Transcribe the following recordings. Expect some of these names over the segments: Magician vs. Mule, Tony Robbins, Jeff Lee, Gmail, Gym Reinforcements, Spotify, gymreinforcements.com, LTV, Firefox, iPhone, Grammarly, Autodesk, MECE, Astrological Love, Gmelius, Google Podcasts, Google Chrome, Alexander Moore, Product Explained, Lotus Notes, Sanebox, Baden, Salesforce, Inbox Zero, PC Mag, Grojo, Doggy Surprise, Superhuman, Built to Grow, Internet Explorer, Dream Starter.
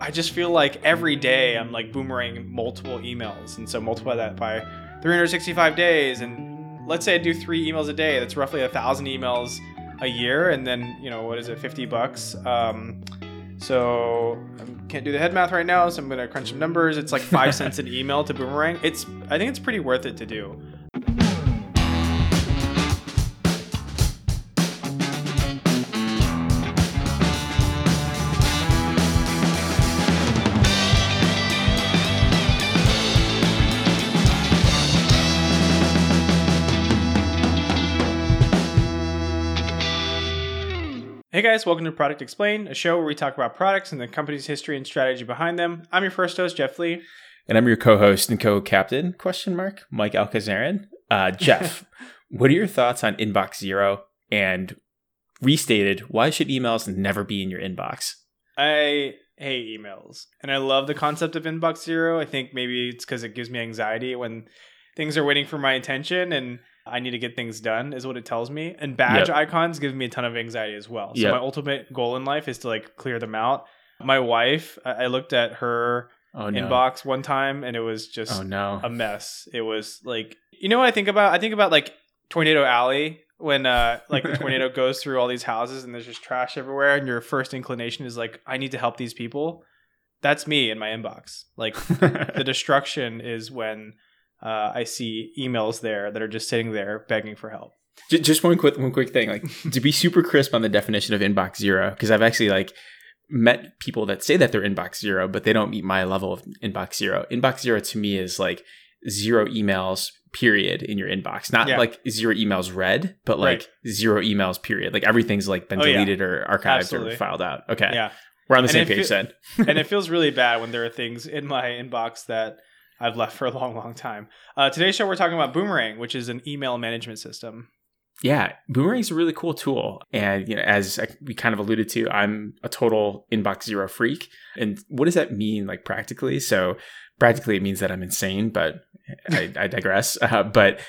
I just feel like every day I'm like boomerang multiple emails. And so multiply that by 365 days. And let's say I do 3 emails a day. That's roughly 1,000 emails a year. And then, you know, what is it? $50. So I can't do the head math right now. So I'm going to crunch some numbers. It's like 5 cents an email to boomerang. I think it's pretty worth it to do. Hey guys, welcome to Product Explained, a show where we talk about products and the company's history and strategy behind them. I'm your first host, Jeff Lee. And I'm your co-host and co-captain, Mike Alcazarin. Jeff, what are your thoughts on Inbox Zero? And restated, why should emails never be in your inbox? I hate emails. And I love the concept of Inbox Zero. I think maybe it's because it gives me anxiety when things are waiting for my attention and I need to get things done is what it tells me. And badge icons give me a ton of anxiety as well. So my ultimate goal in life is to like clear them out. My wife, I looked at her inbox one time and it was just a mess. It was like, you know what I think about? I think about like Tornado Alley when like the tornado goes through all these houses and there's just trash everywhere. And your first inclination is like, I need to help these people. That's me in my inbox. Like the destruction is when I see emails there that are just sitting there begging for help. Just one quick thing, like to be super crisp on the definition of inbox zero, because I've actually like met people that say that they're inbox zero, but they don't meet my level of inbox zero. Inbox zero to me is like zero emails, period, in your inbox. Not like zero emails read, but like zero emails, period. Like everything's like been deleted or archived or filed out. Okay. Yeah. We're on the same page then. And it feels really bad when there are things in my inbox that I've left for a long, long time. Today's show, we're talking about Boomerang, which is an email management system. Yeah, Boomerang is a really cool tool. And you know, as we kind of alluded to, I'm a total inbox zero freak. And what does that mean like practically? So practically, it means that I'm insane, but I digress. But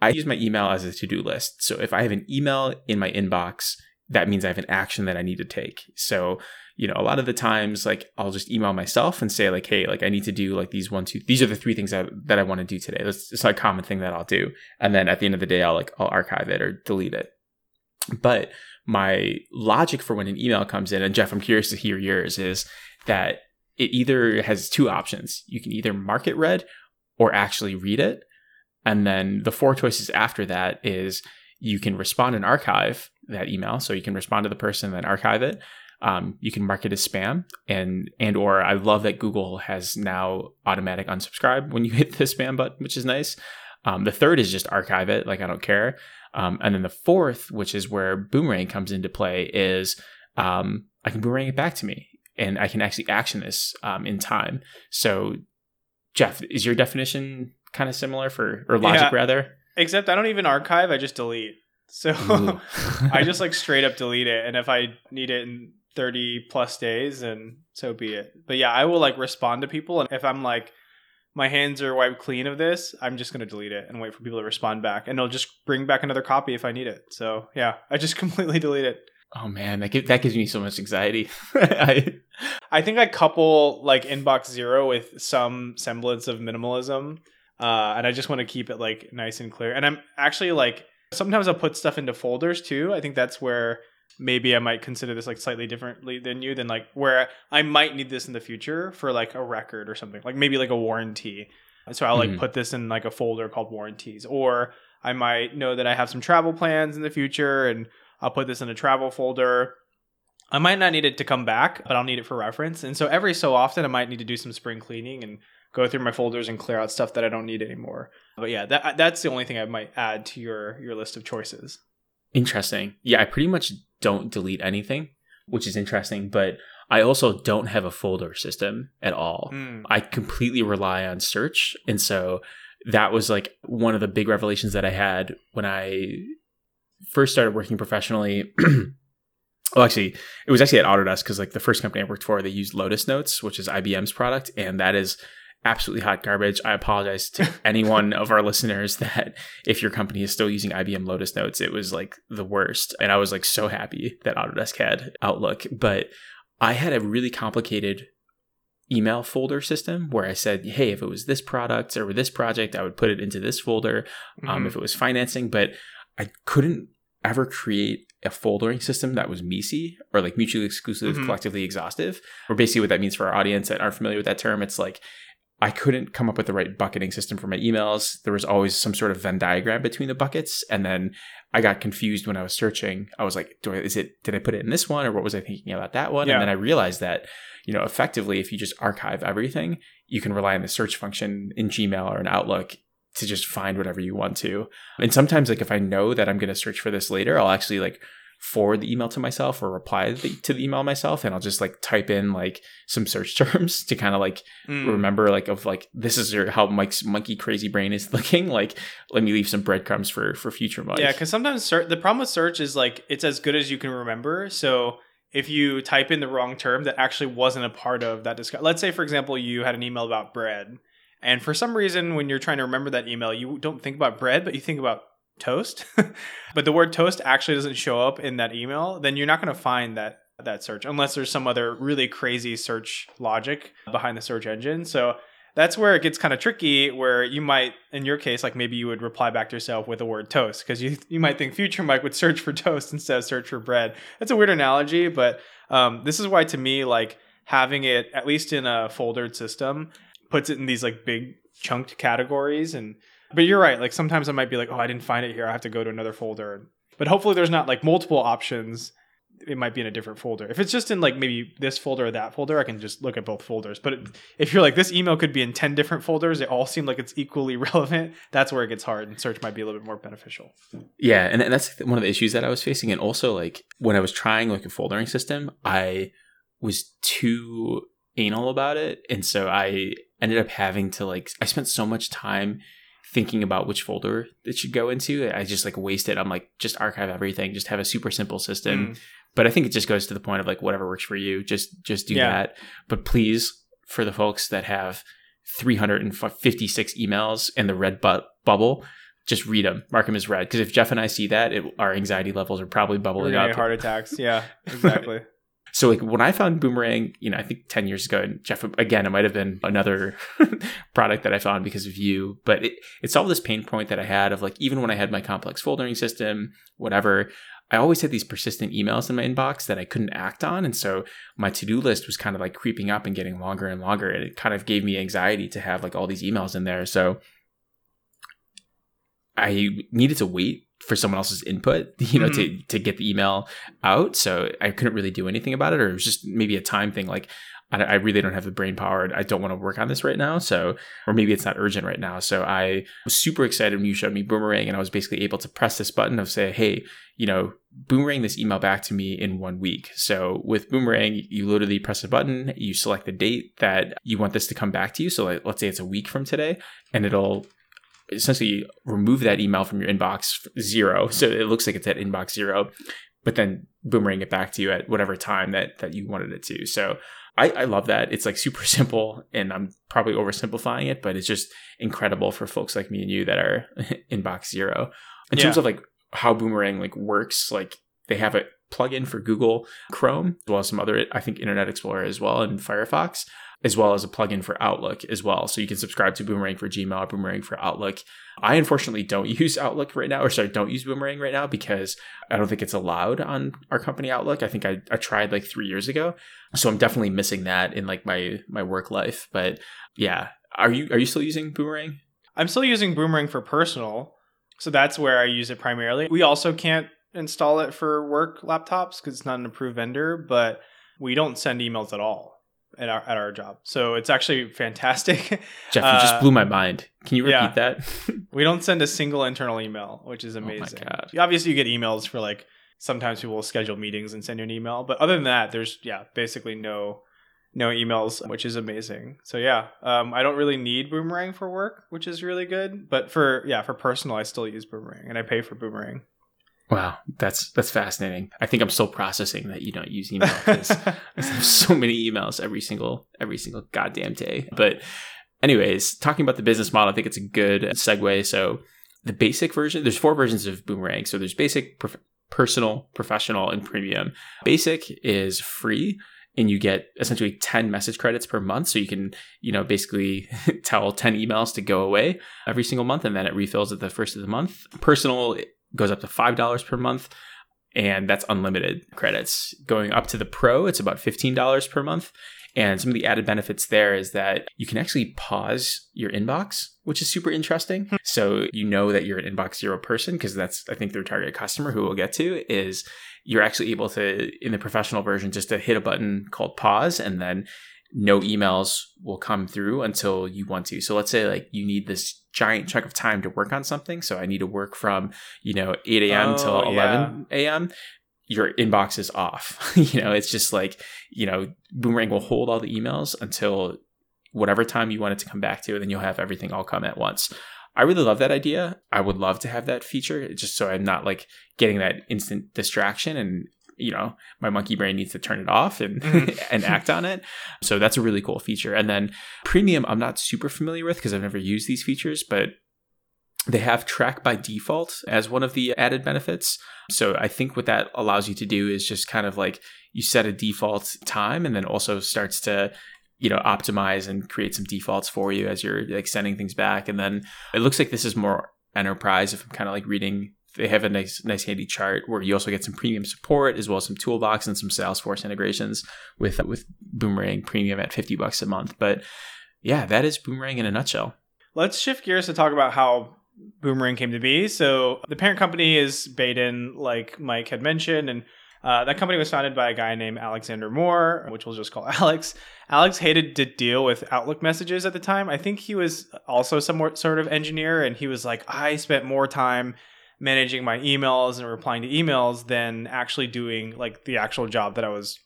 I use my email as a to-do list. So if I have an email in my inbox, that means I have an action that I need to take. So, you know, a lot of the times, like, I'll just email myself and say, like, hey, like, I need to do, like, these are the 3 things that I want to do today. That's just, like, a common thing that I'll do. And then at the end of the day, I'll archive it or delete it. But my logic for when an email comes in, and Jeff, I'm curious to hear yours, is that it either has 2 options. You can either mark it read or actually read it. And then the 4 choices after that is you can respond and archive that email. So you can respond to the person and then archive it. You can mark it as spam and or I love that Google has now automatic unsubscribe when you hit the spam button, which is nice. The 3rd is just archive it. Like I don't care. And then the 4th, which is where Boomerang comes into play is, I can Boomerang it back to me and I can actually action this, in time. So Jeff, is your definition kind of similar or logic rather? Except I don't even archive. I just delete. So I just like straight up delete it. And if I need it in 30 plus days, then so be it. But yeah, I will like respond to people. And if I'm like, my hands are wiped clean of this, I'm just going to delete it and wait for people to respond back. And it'll just bring back another copy if I need it. So yeah, I just completely delete it. Oh man, that gives me so much anxiety. I think I couple like inbox zero with some semblance of minimalism. And I just want to keep it like nice and clear. And I'm actually like, sometimes I'll put stuff into folders too. I think that's where maybe I might consider this like slightly differently than you, than like where I might need this in the future for like a record or something, like maybe like a warranty. So I'll like put this in like a folder called warranties, or I might know that I have some travel plans in the future and I'll put this in a travel folder. I might not need it to come back, but I'll need it for reference. And so every so often I might need to do some spring cleaning and go through my folders and clear out stuff that I don't need anymore. But yeah, that's the only thing I might add to your list of choices. Interesting. Yeah, I pretty much don't delete anything, which is interesting. But I also don't have a folder system at all. I completely rely on search. And so that was like one of the big revelations that I had when I first started working professionally. Well, actually, it was actually at Autodesk because like the first company I worked for, they used Lotus Notes, which is IBM's product. And that is absolutely hot garbage. I apologize to any one of our listeners that if your company is still using IBM Lotus Notes, it was like the worst. And I was like so happy that Autodesk had Outlook. But I had a really complicated email folder system where I said, hey, if it was this product or this project, I would put it into this folder, if it was financing. But I couldn't ever create a foldering system that was MECE, or like mutually exclusive, collectively exhaustive, or basically what that means for our audience that aren't familiar with that term. It's like, I couldn't come up with the right bucketing system for my emails. There was always some sort of Venn diagram between the buckets. And then I got confused when I was searching. I was like, did I put it in this one, or what was I thinking about that one? Yeah. And then I realized that, effectively, if you just archive everything, you can rely on the search function in Gmail or in Outlook to just find whatever you want to. And sometimes, like, if I know that I'm going to search for this later, I'll actually like forward the email to myself or reply to the email myself, and I'll just like type in like some search terms to kind of like remember, like, of like, this is how Mike's monkey crazy brain is looking. Like, let me leave some breadcrumbs for future Mike. Yeah, because sometimes the problem with search is like it's as good as you can remember. So if you type in the wrong term that actually wasn't a part of that discussion, let's say for example you had an email about bread, and for some reason when you're trying to remember that email you don't think about bread but you think about toast but the word toast actually doesn't show up in that email, then you're not going to find that search unless there's some other really crazy search logic behind the search engine. So that's where it gets kind of tricky, where you might, in your case, like maybe you would reply back to yourself with the word toast because you might think future Mike would search for toast instead of search for bread. That's a weird analogy, but this is why, to me, like having it at least in a foldered system puts it in these like big chunked categories. But you're right. Like sometimes I might be like, oh, I didn't find it here, I have to go to another folder. But hopefully there's not like multiple options. It might be in a different folder. If it's just in like maybe this folder or that folder, I can just look at both folders. But if you're like, this email could be in 10 different folders, it all seemed like it's equally relevant, that's where it gets hard, and search might be a little bit more beneficial. Yeah. And that's one of the issues that I was facing. And also, like, when I was trying like a foldering system, I was too anal about it. And so I ended up having to like, I spent so much time thinking about which folder it should go into. I just like waste it. I'm like, just archive everything, just have a super simple system. But I think it just goes to the point of like, whatever works for you, just do that. But please, for the folks that have 356 emails in the red bubble, just read them, mark them as read. Because if Jeff and I see that, our anxiety levels are probably bubbling up. Heart attacks. Yeah, exactly. So like when I found Boomerang, I think 10 years ago, and Jeff, again, it might have been another product that I found because of you, but it solved this pain point that I had of like, even when I had my complex foldering system, whatever, I always had these persistent emails in my inbox that I couldn't act on. And so my to-do list was kind of like creeping up and getting longer and longer. And it kind of gave me anxiety to have like all these emails in there. So I needed to wait for someone else's input, to get the email out. So I couldn't really do anything about it, or it was just maybe a time thing. Like, I really don't have the brain power. I don't want to work on this right now. So, or maybe it's not urgent right now. So I was super excited when you showed me Boomerang, and I was basically able to press this button of say, hey, Boomerang this email back to me in 1 week. So with Boomerang, you literally press a button, you select the date that you want this to come back to you. So like, let's say it's a week from today, and it'll essentially remove that email from your inbox zero. So it looks like it's at inbox zero, but then boomerang it back to you at whatever time that you wanted it to. So I love that. It's like super simple, and I'm probably oversimplifying it, but it's just incredible for folks like me and you that are inbox zero. In terms of like how Boomerang like works, like they have a plugin for Google Chrome, as well as some other, I think Internet Explorer as well, and Firefox, as well as a plugin for Outlook as well. So you can subscribe to Boomerang for Gmail, Boomerang for Outlook. I unfortunately don't use Boomerang right now because I don't think it's allowed on our company Outlook. I think I tried like 3 years ago. So I'm definitely missing that in like my work life. But yeah, are you still using Boomerang? I'm still using Boomerang for personal. So that's where I use it primarily. We also can't install it for work laptops because it's not an approved vendor, but we don't send emails at all at our job. So it's actually fantastic. Jeff, you just blew my mind. Can you repeat that? We don't send a single internal email, which is amazing. Oh my God. Obviously, you get emails for like, sometimes people will schedule meetings and send you an email. But other than that, there's basically no emails, which is amazing. So I don't really need Boomerang for work, which is really good. But for personal, I still use Boomerang, and I pay for Boomerang. Wow, that's fascinating. I think I'm still processing that you don't use email because I have so many emails every single goddamn day. But anyways, talking about the business model, I think it's a good segue. So the basic version, there's 4 versions of Boomerang. So there's basic, personal, professional, and premium. Basic is free. and you get essentially 10 message credits per month. So you can, basically tell 10 emails to go away every single month, and then it refills at the first of the month. Personal goes up to $5 per month, and that's unlimited credits. Going up to the Pro, it's about $15 per month. And some of the added benefits there is that you can actually pause your inbox, which is super interesting. So you know that you're an Inbox Zero person, because that's, I think, their target customer, who we'll get to, is you're actually able to, in the professional version, just to hit a button called pause, and then no emails will come through until you want to. So let's say you need this giant chunk of time to work on something. So I need to work from, 8 a.m. till 11 a.m. Your inbox is off. It's just Boomerang will hold all the emails until whatever time you want it to come back to, and then you'll have everything all come at once. I really love that idea. I would love to have that feature, just so I'm not getting that instant distraction, and my monkey brain needs to turn it off and and act on it. So that's a really cool feature. And then Premium, I'm not super familiar with, because I've never used these features, but they have track by default as one of the added benefits. So I think what that allows you to do is just kind of you set a default time, and then also starts to, optimize and create some defaults for you as you're sending things back. And then it looks like this is more enterprise, if I'm kind of reading. They have a nice handy chart where you also get some premium support, as well as some toolbox and some Salesforce integrations with Boomerang Premium at $50 a month. But yeah, that is Boomerang in a nutshell. Let's shift gears to talk about how Boomerang came to be. So the parent company is Baden, like Mike had mentioned, and that company was founded by a guy named Alexander Moore, which we'll just call Alex. Alex hated to deal with Outlook messages at the time. I think he was also somewhat sort of engineer, and he was like, I spent more time managing my emails and replying to emails than actually doing the actual job that I was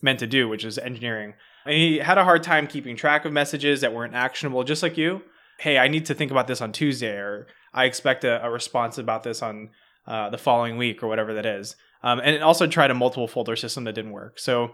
meant to do, which is engineering. And he had a hard time keeping track of messages that weren't actionable, just like you. Hey, I need to think about this on Tuesday, or I expect a response about this on the following week, or whatever that is. And it also tried a multiple folder system that didn't work. So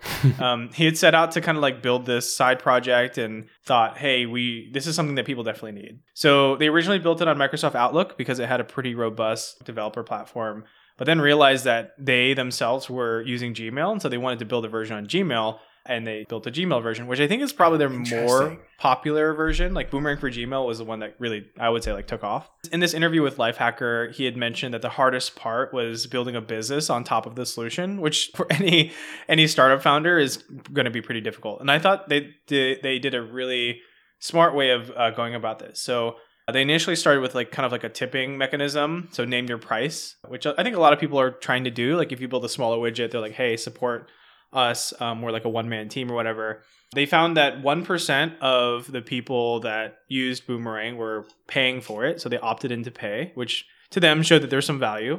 he had set out to kind of build this side project, and thought, hey, this is something that people definitely need. So they originally built it on Microsoft Outlook, because it had a pretty robust developer platform, but then realized that they themselves were using Gmail. And so they wanted to build a version on Gmail, and they built a Gmail version, which I think is probably their more popular version. Boomerang for Gmail was the one that really, I would say, took off. In this interview with Lifehacker, he had mentioned that the hardest part was building a business on top of the solution, which for any startup founder is going to be pretty difficult. And I thought they did a really smart way of going about this. So they initially started with a tipping mechanism. So name your price, which I think a lot of people are trying to do. If you build a smaller widget, they're like, hey, support us, we're a one-man team or whatever. They found that 1% of the people that used Boomerang were paying for it. So they opted in to pay, which to them showed that there's some value.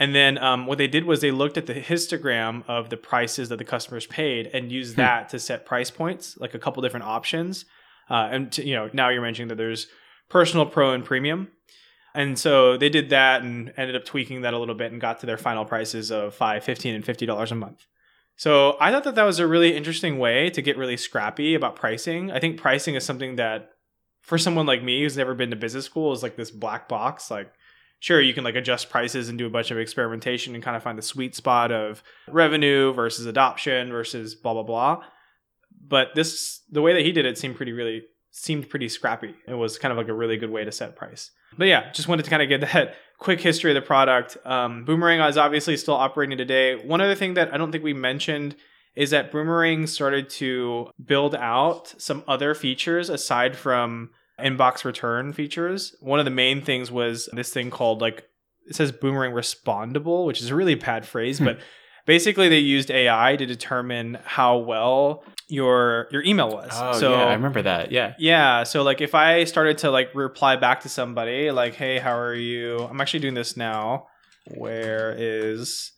And then what they did was they looked at the histogram of the prices that the customers paid, and used that to set price points, a couple different options. Now you're mentioning that there's personal, pro, and premium. And so they did that and ended up tweaking that a little bit, and got to their final prices of $5, $15, and $50 a month. So I thought that was a really interesting way to get really scrappy about pricing. I think pricing is something that, for someone like me who's never been to business school, is this black box. Sure, you can adjust prices and do a bunch of experimentation and kind of find the sweet spot of revenue versus adoption versus blah, blah, blah. But the way that he did it seemed pretty scrappy. It was kind of a really good way to set price. But yeah, just wanted to kind of get that quick history of the product. Boomerang is obviously still operating today. One other thing that I don't think we mentioned is that Boomerang started to build out some other features aside from inbox return features. One of the main things was this thing called it says Boomerang Respondable, which is a really bad phrase, but basically they used AI to determine how well your email was. Oh, so, yeah, I remember that. Yeah. Yeah. So if I started to reply back to somebody hey, how are you? I'm actually doing this now. Where is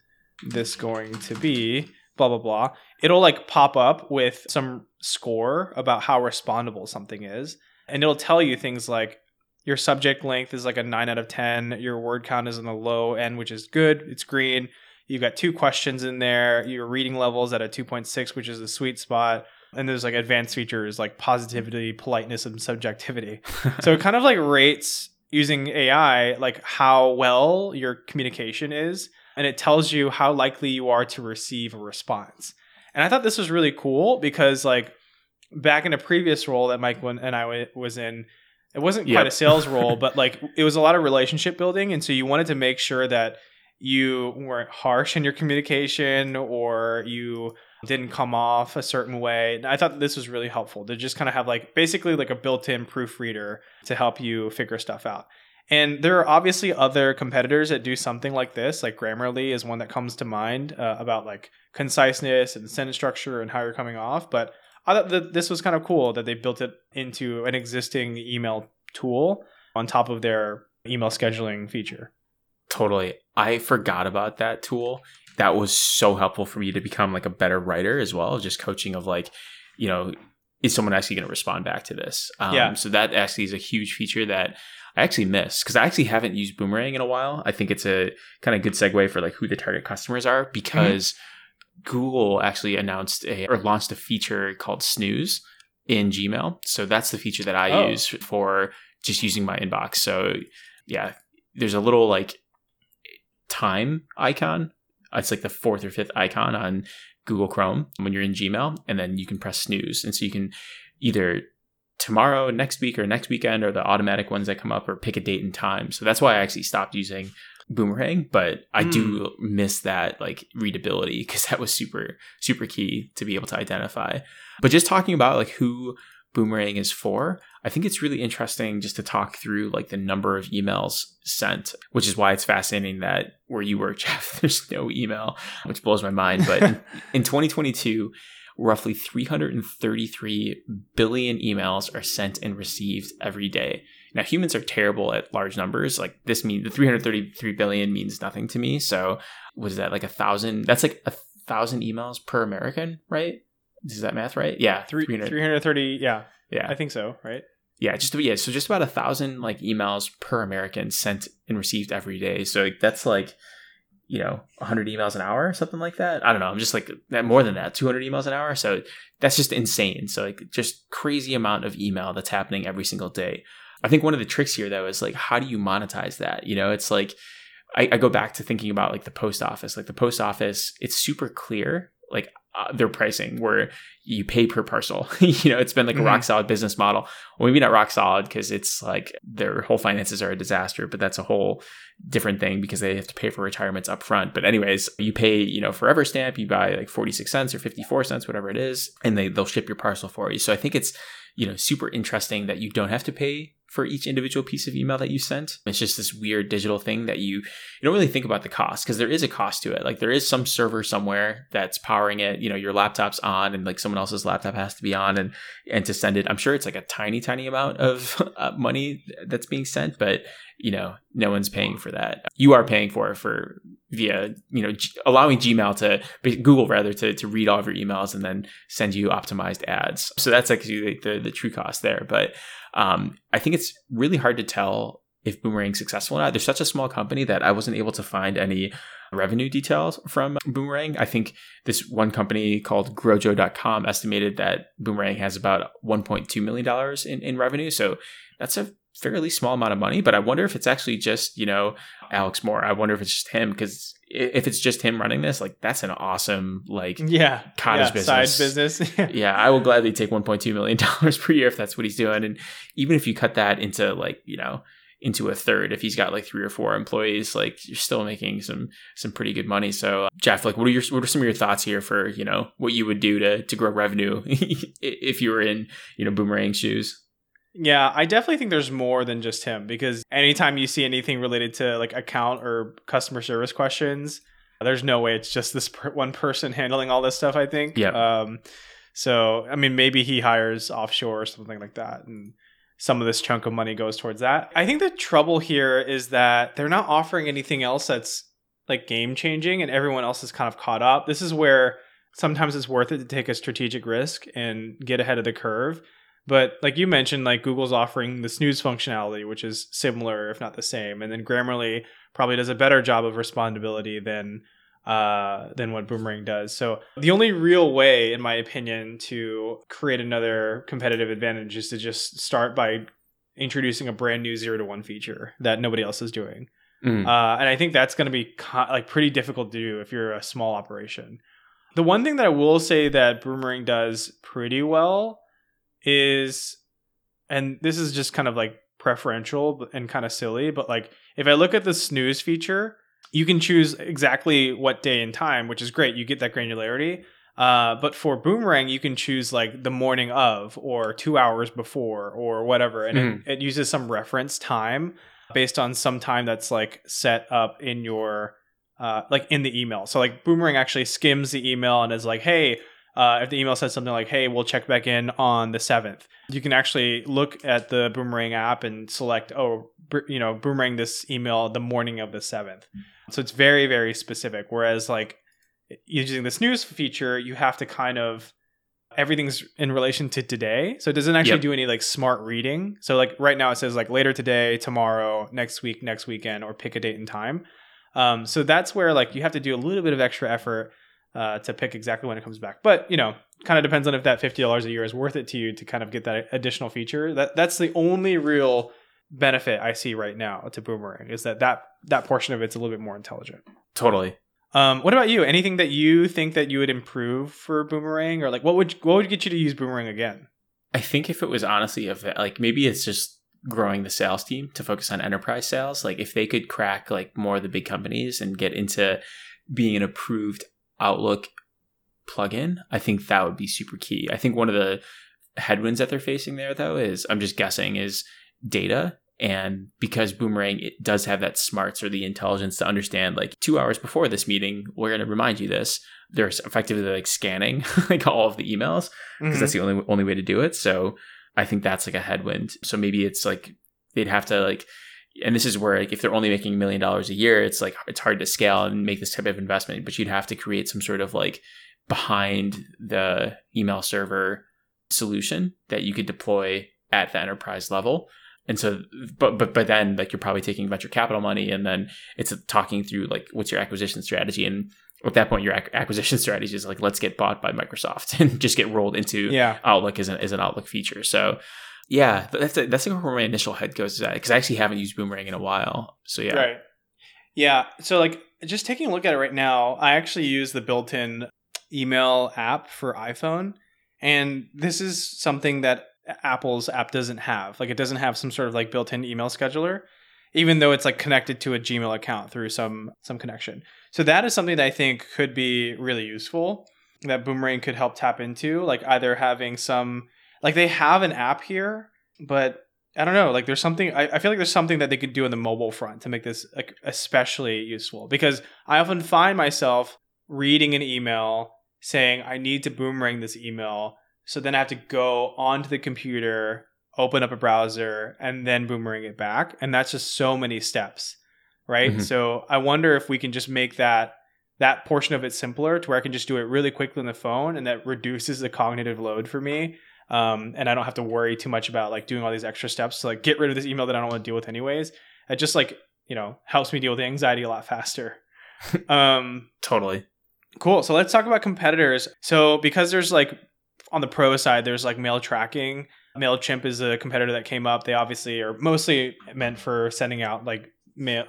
this going to be? Blah, blah, blah. It'll pop up with some score about how respondable something is. And it'll tell you things like your subject length is a 9 out of 10. Your word count is on the low end, which is good. It's green. You've got two questions in there. Your reading level's at a 2.6, which is the sweet spot. And there's advanced features like positivity, politeness, and subjectivity. So it kind of rates using AI how well your communication is. And it tells you how likely you are to receive a response. And I thought this was really cool because, like, back in a previous role that Mike and I was in, it wasn't quite a sales role, but like it was a lot of relationship building. And so you wanted to make sure that you weren't harsh in your communication or you didn't come off a certain way. And I thought that this was really helpful to just kind of have like basically like a built-in proofreader to help you figure stuff out. And there are obviously other competitors that do something like this. Like Grammarly is one that comes to mind about like conciseness and sentence structure and how you're coming off. But I thought that this was kind of cool that they built it into an existing email tool on top of their email scheduling feature. Totally. I forgot about that tool. That was so helpful for me to become like a better writer as well. Just coaching of like, you know, is someone actually going to respond back to this? So that actually is a huge feature that I actually miss because I actually haven't used Boomerang in a while. I think it's a kind of good segue for like who the target customers are because Google actually announced launched a feature called Snooze in Gmail. So that's the feature that I use for just using my inbox. So yeah, there's a little like time icon. It's like the fourth or fifth icon on Google Chrome when you're in Gmail, and then you can press snooze. And so you can either tomorrow, next week, or next weekend, or the automatic ones that come up, or pick a date and time. So that's why I actually stopped using Boomerang, but I do miss that like readability because that was super, super key to be able to identify. But just talking about like who Boomerang is for, I think it's really interesting just to talk through like the number of emails sent, which is why it's fascinating that where you work, Jeff, there's no email, which blows my mind. But in 2022, roughly 333 billion emails are sent and received every day. Now, humans are terrible at large numbers. Like this means the 333 billion means nothing to me. So was that like 1,000? That's like 1,000 emails per American, right? Is that math right? Yeah. 330. Yeah. Yeah. I think so. Right. Yeah. So just about 1,000 like emails per American sent and received every day. So like, that's like, you know, 100 emails an hour or something like that. I don't know. I'm just like more than that, 200 emails an hour. So that's just insane. So like just crazy amount of email that's happening every single day. I think one of the tricks here though is like, how do you monetize that? You know, it's like, I go back to thinking about like the post office, it's super clear. Like their pricing where you pay per parcel, you know, it's been like a rock solid business model. Well, maybe not rock solid because it's like their whole finances are a disaster, but that's a whole different thing because they have to pay for retirements up front. But anyways, you pay, you know, forever stamp, you buy like 46 cents or 54 cents, whatever it is, and they'll ship your parcel for you. So I think it's, you know, super interesting that you don't have to pay for each individual piece of email that you sent. It's just this weird digital thing that you don't really think about the cost because there is a cost to it. Like there is some server somewhere that's powering it. You know, your laptop's on and like someone else's laptop has to be on and to send it. I'm sure it's like a tiny, tiny amount of money that's being sent, but you know, no one's paying for that. You are paying for via, you know, allowing Google to read all of your emails and then send you optimized ads. So that's actually the true cost there. But I think it's really hard to tell if Boomerang's successful or not. They're such a small company that I wasn't able to find any revenue details from Boomerang. I think this one company called Grojo.com estimated that Boomerang has about $1.2 million in revenue. So that's a fairly small amount of money, but I wonder if it's actually just, you know, Alex Moore. I wonder if it's just him, because if it's just him running this, like that's an awesome, like cottage business. Side business. Yeah. I will gladly take $1.2 million per year if that's what he's doing. And even if you cut that into like, you know, into a third, if he's got like 3 or 4 employees, like you're still making some pretty good money. So Jeff, like what are some of your thoughts here for, you know, what you would do to grow revenue if you were in, you know, Boomerang shoes? Yeah, I definitely think there's more than just him, because anytime you see anything related to like account or customer service questions, there's no way it's just this one person handling all this stuff, I think. Yeah. So, I mean, maybe he hires offshore or something like that, and some of this chunk of money goes towards that. I think the trouble here is that they're not offering anything else that's like game changing, and everyone else is kind of caught up. This is where sometimes it's worth it to take a strategic risk and get ahead of the curve. But like you mentioned, like Google's offering the snooze functionality, which is similar, if not the same. And then Grammarly probably does a better job of respondability than what Boomerang does. So the only real way, in my opinion, to create another competitive advantage is to just start by introducing a brand new 0 to 1 feature that nobody else is doing. And I think that's going to be like pretty difficult to do if you're a small operation. The one thing that I will say that Boomerang does pretty well is, and this is just kind of like preferential and kind of silly, but like if I look at the snooze feature, you can choose exactly what day and time, which is great. You get that granularity. But for Boomerang, you can choose like the morning of or 2 hours before or whatever. And it uses some reference time based on some time that's like set up in your like in the email. So like Boomerang actually skims the email and is like, hey, if the email says something like, hey, we'll check back in on the 7th. You can actually look at the Boomerang app and select, Boomerang this email the morning of the 7th. So it's very, very specific. Whereas like using the snooze feature, you have to kind of, everything's in relation to today. So it doesn't actually do any like smart reading. So like right now it says like later today, tomorrow, next week, next weekend, or pick a date and time. So that's where like you have to do a little bit of extra effort to pick exactly when it comes back. But, you know, kind of depends on if that $50 a year is worth it to you to kind of get that additional feature. That's the only real benefit I see right now to Boomerang, is that portion of it's a little bit more intelligent. Totally. What about you? Anything that you think that you would improve for Boomerang, or like what would get you to use Boomerang again? I think if it was honestly, like maybe it's just growing the sales team to focus on enterprise sales. Like if they could crack like more of the big companies and get into being an approved Outlook plugin, I think that would be super key. I think one of the headwinds that they're facing there though is, I'm just guessing, is data. And because Boomerang, it does have that smarts or the intelligence to understand like 2 hours before this meeting, we're going to remind you this. They're effectively like scanning like all of the emails because that's the only way to do it. So I think that's like a headwind. So maybe it's like they'd have to like, and this is where like if they're only making $1 million a year, it's like it's hard to scale and make this type of investment, but you'd have to create some sort of like behind the email server solution that you could deploy at the enterprise level. And so, but then like you're probably taking venture capital money, and then it's talking through like what's your acquisition strategy. And at that point, your acquisition strategy is like, let's get bought by Microsoft and just get rolled into Outlook as an Outlook feature. So yeah, that's like where my initial head goes to that, because I actually haven't used Boomerang in a while. So yeah. Right. Yeah. So like just taking a look at it right now, I actually use the built-in email app for iPhone. And this is something that Apple's app doesn't have. Like it doesn't have some sort of like built-in email scheduler, even though it's like connected to a Gmail account through some connection. So that is something that I think could be really useful that Boomerang could help tap into, like either having some, like they have an app here, but I don't know, like there's something, I feel like there's something that they could do on the mobile front to make this like especially useful, because I often find myself reading an email saying, I need to Boomerang this email. So then I have to go onto the computer, open up a browser, and then Boomerang it back. And that's just so many steps, right? Mm-hmm. So I wonder if we can just make that portion of it simpler to where I can just do it really quickly on the phone, and that reduces the cognitive load for me. And I don't have to worry too much about like doing all these extra steps to like get rid of this email that I don't want to deal with anyways. It just like, you know, helps me deal with the anxiety a lot faster. Totally. Cool. So let's talk about competitors. So because there's like, on the pro side, there's like mail tracking. MailChimp is a competitor that came up. They obviously are mostly meant for sending out like mail,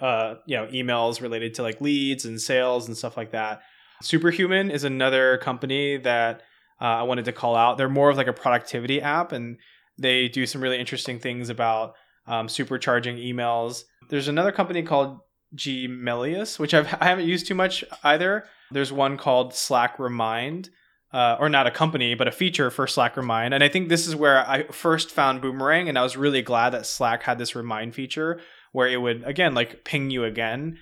emails related to like leads and sales and stuff like that. Superhuman is another company that I wanted to call out. They're more of like a productivity app, and they do some really interesting things about supercharging emails. There's another company called Gmelius, which I haven't used too much either. There's one called Slack Remind. Or not a company, but a feature for Slack Remind. And I think this is where I first found Boomerang. And I was really glad that Slack had this remind feature where it would, again, like ping you again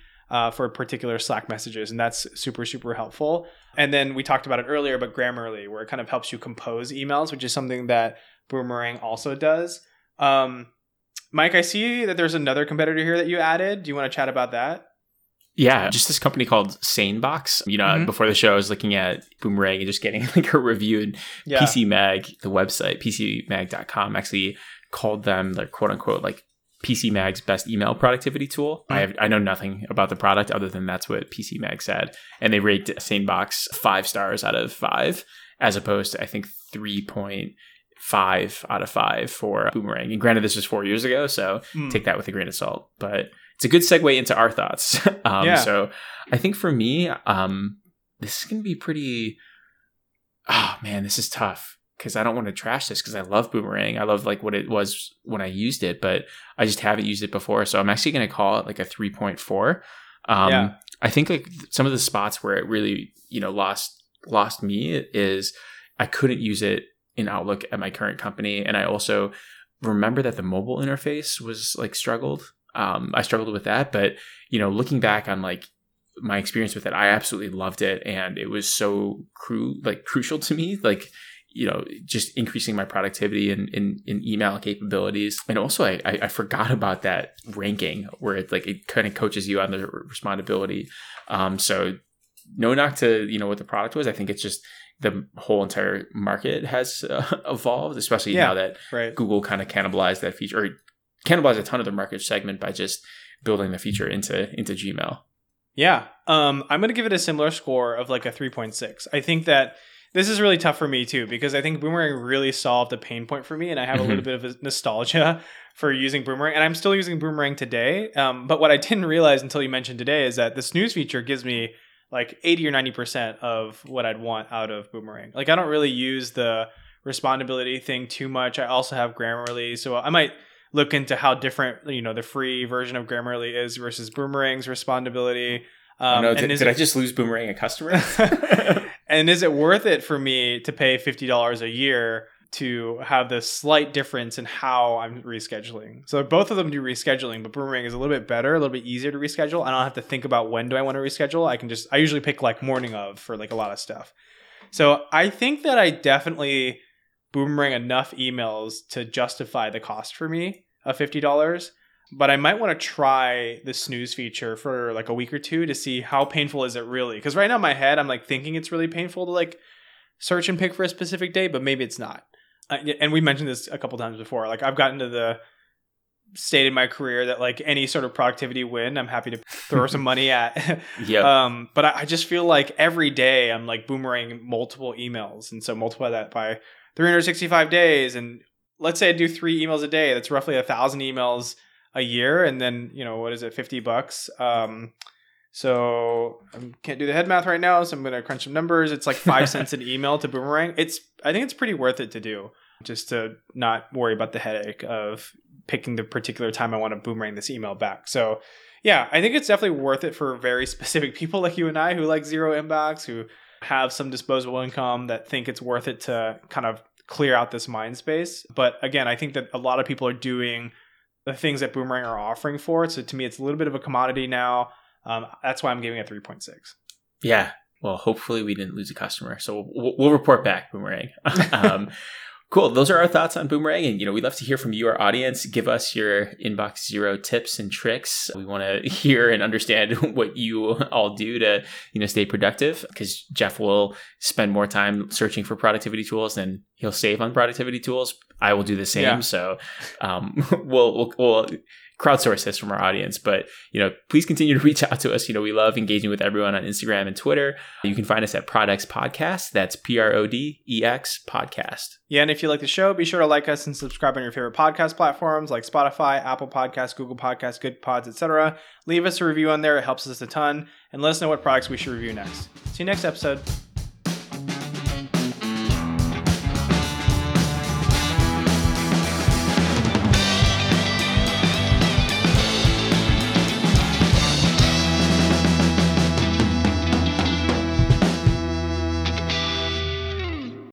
for particular Slack messages. And that's super, super helpful. And then we talked about it earlier, but Grammarly, where it kind of helps you compose emails, which is something that Boomerang also does. Mike, I see that there's another competitor here that you added. Do you want to chat about that? Yeah, just this company called Sanebox. Before the show, I was looking at Boomerang and just getting like a review, and PC Mag, the website, PCMag.com, actually called them their quote unquote like PC Mag's best email productivity tool. Mm-hmm. I know nothing about the product other than that's what PC Mag said. And they rated Sanebox 5 stars out of 5, as opposed to I think 3.5 out of 5 for Boomerang. And granted, this was 4 years ago, so take that with a grain of salt. But it's a good segue into our thoughts. So I think for me, this is going to be pretty oh man, this is tough because I don't want to trash this because I love Boomerang. I love like what it was when I used it, but I just haven't used it before. So I'm actually going to call it like a 3.4. Yeah. I think like some of the spots where it really, you know, lost me is I couldn't use it in Outlook at my current company. And I also remember that the mobile interface was like struggled. I struggled with that, but you know, looking back on like my experience with it, I absolutely loved it. And it was so crucial to me, like, you know, just increasing my productivity and in email capabilities. And also I forgot about that ranking where it's like, it kind of coaches you on the respondability. So no knock to, you know, what the product was. I think it's just the whole entire market has evolved, especially now that Google kind of cannibalized that feature or cannibalized a ton of the market segment by just building the feature into Gmail. Yeah. I'm going to give it a similar score of like a 3.6. I think that this is really tough for me too, because I think Boomerang really solved a pain point for me. And I have a little bit of a nostalgia for using Boomerang, and I'm still using Boomerang today. But what I didn't realize until you mentioned today is that the snooze feature gives me like 80 or 90% of what I'd want out of Boomerang. Like I don't really use the respondability thing too much. I also have Grammarly, so I might look into how different, you know, the free version of Grammarly is versus Boomerang's respondability. Did I just lose Boomerang a customer? And is it worth it for me to pay $50 a year to have this slight difference in how I'm rescheduling? So both of them do rescheduling, but Boomerang is a little bit better, a little bit easier to reschedule. I don't have to think about when do I want to reschedule. I usually pick like morning of for like a lot of stuff. So I think that I definitely Boomerang enough emails to justify the cost for me of $50. But I might want to try the snooze feature for like a week or two to see how painful is it really. Because right now in my head, I'm like thinking it's really painful to like search and pick for a specific day, but maybe it's not. And we mentioned this a couple times before. Like I've gotten to the state in my career that like any sort of productivity win, I'm happy to throw some money at. Yeah. But I just feel like every day I'm like Boomerang multiple emails. And so multiply that by 365 days. And let's say I do 3 emails a day. That's roughly 1,000 emails a year, and then, you know, what is it, $50? So I can't do the head math right now, so I'm gonna crunch some numbers. It's like 5 cents an email to Boomerang. I think it's pretty worth it to do, just to not worry about the headache of picking the particular time I want to Boomerang this email back. So yeah, I think it's definitely worth it for very specific people like you and I, who like zero inbox, who have some disposable income, that think it's worth it to kind of clear out this mind space. But again, I think that a lot of people are doing the things that Boomerang are offering for it. So to me, it's a little bit of a commodity now. That's why I'm giving it 3.6. Yeah. Well, hopefully we didn't lose a customer. So we'll report back, Boomerang. Cool. Those are our thoughts on Boomerang. And, you know, we'd love to hear from you, our audience. Give us your Inbox Zero tips and tricks. We want to hear and understand what you all do to, you know, stay productive, because Jeff will spend more time searching for productivity tools than he'll save on productivity tools. I will do the same. Yeah. So we'll crowdsource this from our audience. But, you know, please continue to reach out to us. You know, we love engaging with everyone on Instagram and Twitter. You can find us at Products Podcast. That's Prodex Podcast. Yeah. And if you like the show, be sure to like us and subscribe on your favorite podcast platforms like Spotify, Apple Podcasts, Google Podcasts, Good Pods, etc. Leave us a review on there. It helps us a ton. And let us know what products we should review next. See you next episode.